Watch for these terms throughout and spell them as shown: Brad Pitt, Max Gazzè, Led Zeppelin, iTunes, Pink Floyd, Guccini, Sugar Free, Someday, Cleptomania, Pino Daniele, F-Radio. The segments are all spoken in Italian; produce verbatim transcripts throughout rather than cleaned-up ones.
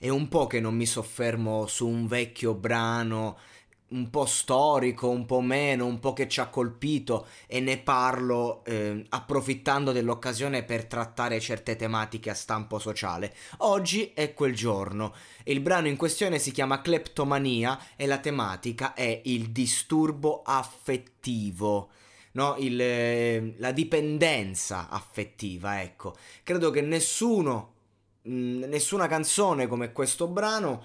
È un po' che non mi soffermo su un vecchio brano, un po' storico, un po' meno, un po' che ci ha colpito, e ne parlo eh, approfittando dell'occasione per trattare certe tematiche a stampo sociale. Oggi è quel giorno. Il brano in questione si chiama Cleptomania e la tematica è il disturbo affettivo. No, il, eh, la dipendenza affettiva, ecco. Credo che nessuno Nessuna canzone come questo brano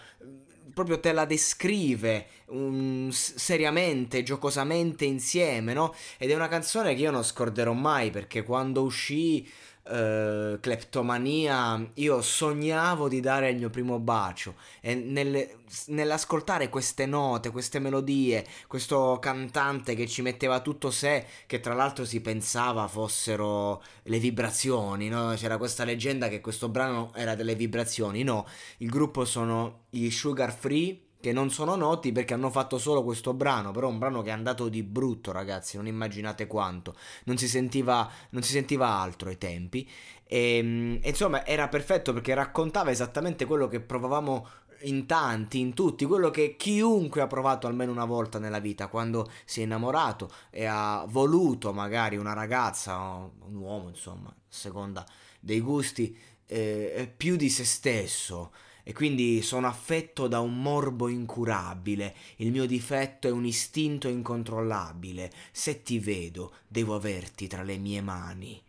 proprio te la descrive um, seriamente, giocosamente insieme, no? Ed è una canzone che io non scorderò mai, perché quando uscì uh, Cleptomania io sognavo di dare il mio primo bacio, e nel, nell'ascoltare queste note, queste melodie, questo cantante che ci metteva tutto sé, che tra l'altro si pensava fossero le vibrazioni, no? C'era questa leggenda che questo brano era delle vibrazioni. No, il gruppo sono i Sugar Free, che non sono noti perché hanno fatto solo questo brano, però un brano che è andato di brutto, ragazzi, non immaginate quanto, non si sentiva, non si sentiva altro ai tempi, e, e insomma era perfetto perché raccontava esattamente quello che provavamo in tanti, in tutti, quello che chiunque ha provato almeno una volta nella vita, quando si è innamorato e ha voluto magari una ragazza, un uomo, insomma, a seconda dei gusti, eh, più di se stesso. E quindi sono affetto da un morbo incurabile, il mio difetto è un istinto incontrollabile, se ti vedo devo averti tra le mie mani,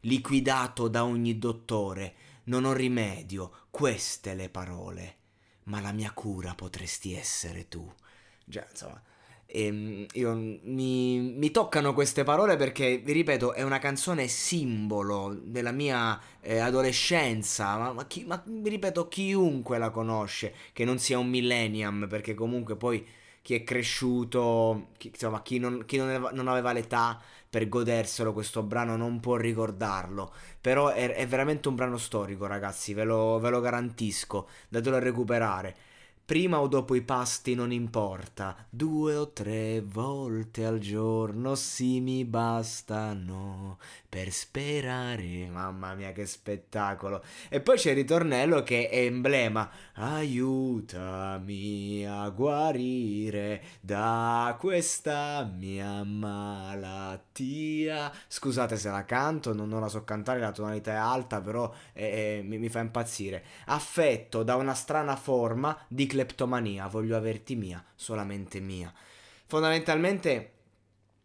liquidato da ogni dottore, non ho rimedio, queste le parole, ma la mia cura potresti essere tu. Già, insomma, ehm, io, mi, mi toccano queste parole perché, vi ripeto, è una canzone simbolo della mia Eh, adolescenza, ma, ma, chi, ma ripeto, chiunque la conosce che non sia un millennium, perché comunque poi chi è cresciuto, chi, insomma chi, non, chi non, aveva, non aveva l'età per goderselo questo brano non può ricordarlo, però è, è veramente un brano storico, ragazzi, ve lo, ve lo garantisco, datelo a recuperare. Prima o dopo i pasti non importa, due o tre volte al giorno sì mi bastano per sperare. Mamma mia, che spettacolo! E poi c'è il ritornello che è emblema. Aiutami a guarire da questa mia malattia. Scusate se la canto, non, non la so cantare, la tonalità è alta, però eh, eh, mi, mi fa impazzire. Affetto da una strana forma di cleptomania, voglio averti mia, solamente mia. Fondamentalmente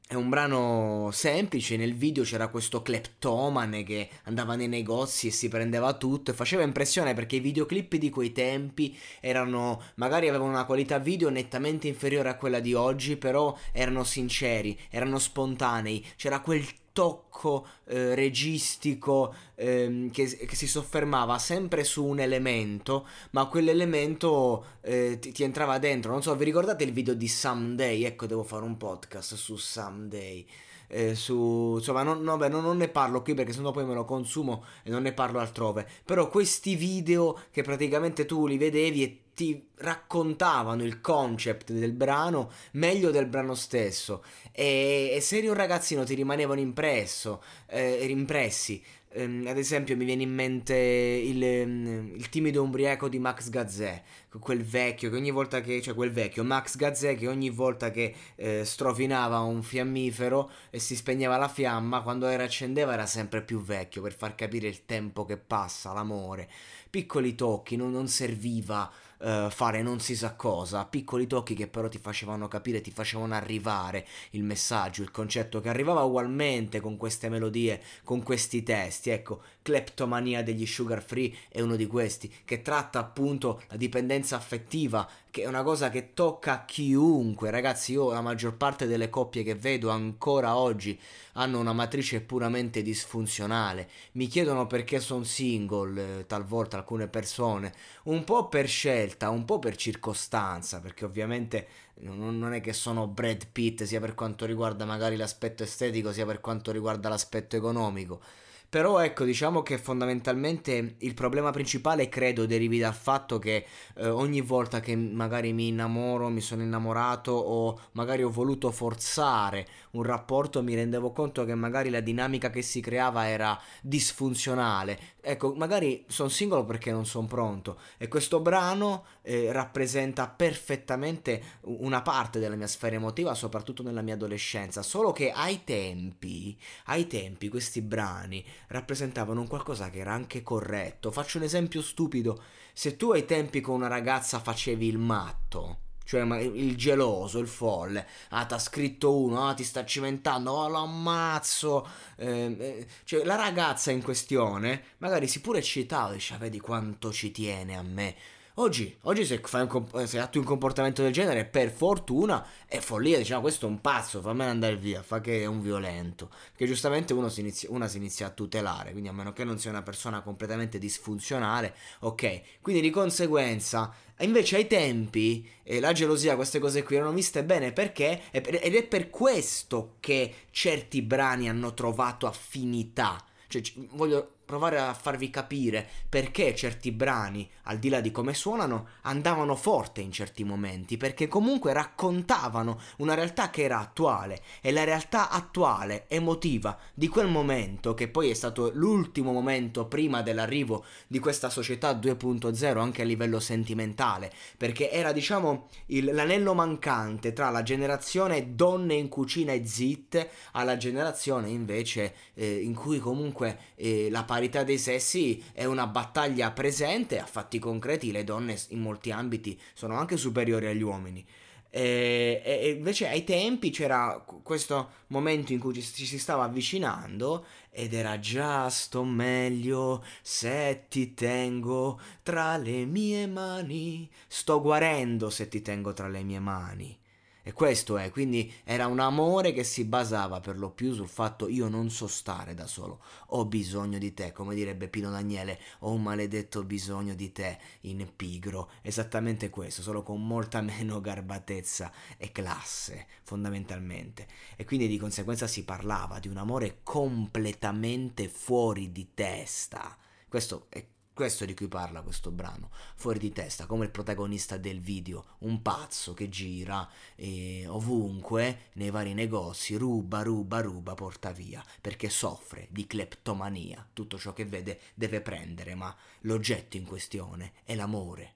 è un brano semplice, nel video c'era questo cleptomane che andava nei negozi e si prendeva tutto, e faceva impressione perché i videoclip di quei tempi erano, magari avevano una qualità video nettamente inferiore a quella di oggi, però erano sinceri, erano spontanei, c'era quel tocco eh, registico ehm, che, che si soffermava sempre su un elemento, ma quell'elemento eh, ti, ti entrava dentro. Non so, vi ricordate il video di Someday? Ecco, devo fare un podcast su Someday. Eh, su insomma non, no, beh, non, non ne parlo qui perché sennò poi me lo consumo e non ne parlo altrove, però questi video che praticamente tu li vedevi e ti raccontavano il concept del brano meglio del brano stesso, e, e se eri un ragazzino ti rimanevano impresso eh, impressi. Ad esempio mi viene in mente il, il timido ubriaco di Max Gazzè, quel vecchio che ogni volta che, cioè quel vecchio Max Gazzè che ogni volta che eh, strofinava un fiammifero e si spegneva la fiamma, quando era accendeva era sempre più vecchio, per far capire il tempo che passa, l'amore, piccoli tocchi, non, non serviva Uh, fare non si sa cosa, piccoli tocchi che però ti facevano capire, ti facevano arrivare il messaggio, il concetto che arrivava ugualmente con queste melodie, con questi testi. Ecco, Cleptomania degli Sugar Free è uno di questi, che tratta appunto la dipendenza affettiva, che è una cosa che tocca chiunque. Ragazzi, io la maggior parte delle coppie che vedo ancora oggi hanno una matrice puramente disfunzionale, mi chiedono perché sono single eh, talvolta alcune persone, un po' per scelta, un po' per circostanza, perché ovviamente non è che sono Brad Pitt sia per quanto riguarda magari l'aspetto estetico sia per quanto riguarda l'aspetto economico. Però ecco, diciamo che fondamentalmente il problema principale credo derivi dal fatto che eh, ogni volta che magari mi innamoro, mi sono innamorato o magari ho voluto forzare un rapporto, mi rendevo conto che magari la dinamica che si creava era disfunzionale. Ecco, magari sono singolo perché non sono pronto, e questo brano eh, rappresenta perfettamente una parte della mia sfera emotiva, soprattutto nella mia adolescenza. Solo che ai tempi, ai tempi questi brani rappresentavano un qualcosa che era anche corretto. Faccio un esempio stupido: se tu ai tempi con una ragazza facevi il matto, cioè il geloso, il folle, ah t'ha scritto uno, ah ti sta cimentando, oh lo ammazzo, eh, cioè la ragazza in questione magari si pure eccitava, dice vedi quanto ci tiene a me. Oggi, oggi se, fai un comp- se attui un comportamento del genere, per fortuna è follia, diciamo questo è un pazzo, fammene andare via, fa che è un violento, perché giustamente uno si inizia, una si inizia a tutelare, quindi a meno che non sia una persona completamente disfunzionale, ok, quindi di conseguenza invece ai tempi eh, la gelosia, queste cose qui erano viste bene, perché ed è per questo che certi brani hanno trovato affinità. Cioè, voglio provare a farvi capire perché certi brani, al di là di come suonano, andavano forte in certi momenti, perché comunque raccontavano una realtà che era attuale, e la realtà attuale, emotiva, di quel momento, che poi è stato l'ultimo momento prima dell'arrivo di questa società due punto zero anche a livello sentimentale, perché era diciamo il, l'anello mancante tra la generazione donne in cucina e zitte alla generazione invece eh, in cui comunque eh, la parità dei sessi è una battaglia presente. A fatti concreti le donne in molti ambiti sono anche superiori agli uomini, e, e invece ai tempi c'era questo momento in cui ci, ci si stava avvicinando ed era già sto meglio se ti tengo tra le mie mani, sto guarendo se ti tengo tra le mie mani. E questo è, quindi era un amore che si basava per lo più sul fatto io non so stare da solo, ho bisogno di te, come direbbe Pino Daniele, ho un maledetto bisogno di te in pigro, esattamente questo, solo con molta meno garbatezza e classe fondamentalmente. E quindi di conseguenza si parlava di un amore completamente fuori di testa, questo è questo di cui parla questo brano, fuori di testa, come il protagonista del video, un pazzo che gira eh, ovunque, nei vari negozi, ruba, ruba, ruba, porta via, perché soffre di cleptomania, tutto ciò che vede deve prendere, ma l'oggetto in questione è l'amore.